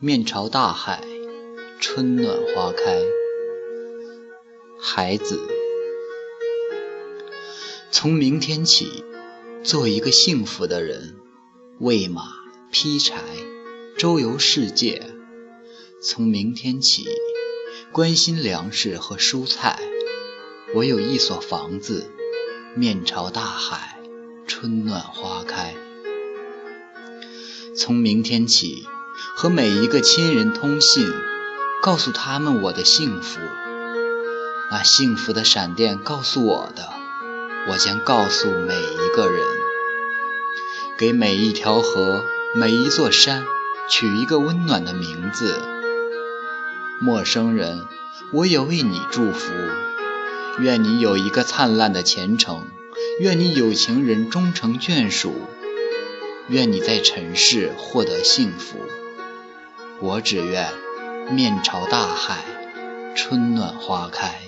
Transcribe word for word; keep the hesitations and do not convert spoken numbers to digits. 面朝大海，春暖花开。孩子，从明天起，做一个幸福的人，喂马，劈柴，周游世界。从明天起，关心粮食和蔬菜。我有一所房子，面朝大海，春暖花开。从明天起，和每一个亲人通信，告诉他们我的幸福。那幸福的闪电告诉我的，我将告诉每一个人。给每一条河，每一座山，取一个温暖的名字。陌生人，我也为你祝福，愿你有一个灿烂的前程，愿你有情人终成眷属，愿你在尘世获得幸福。我只愿面朝大海，春暖花开。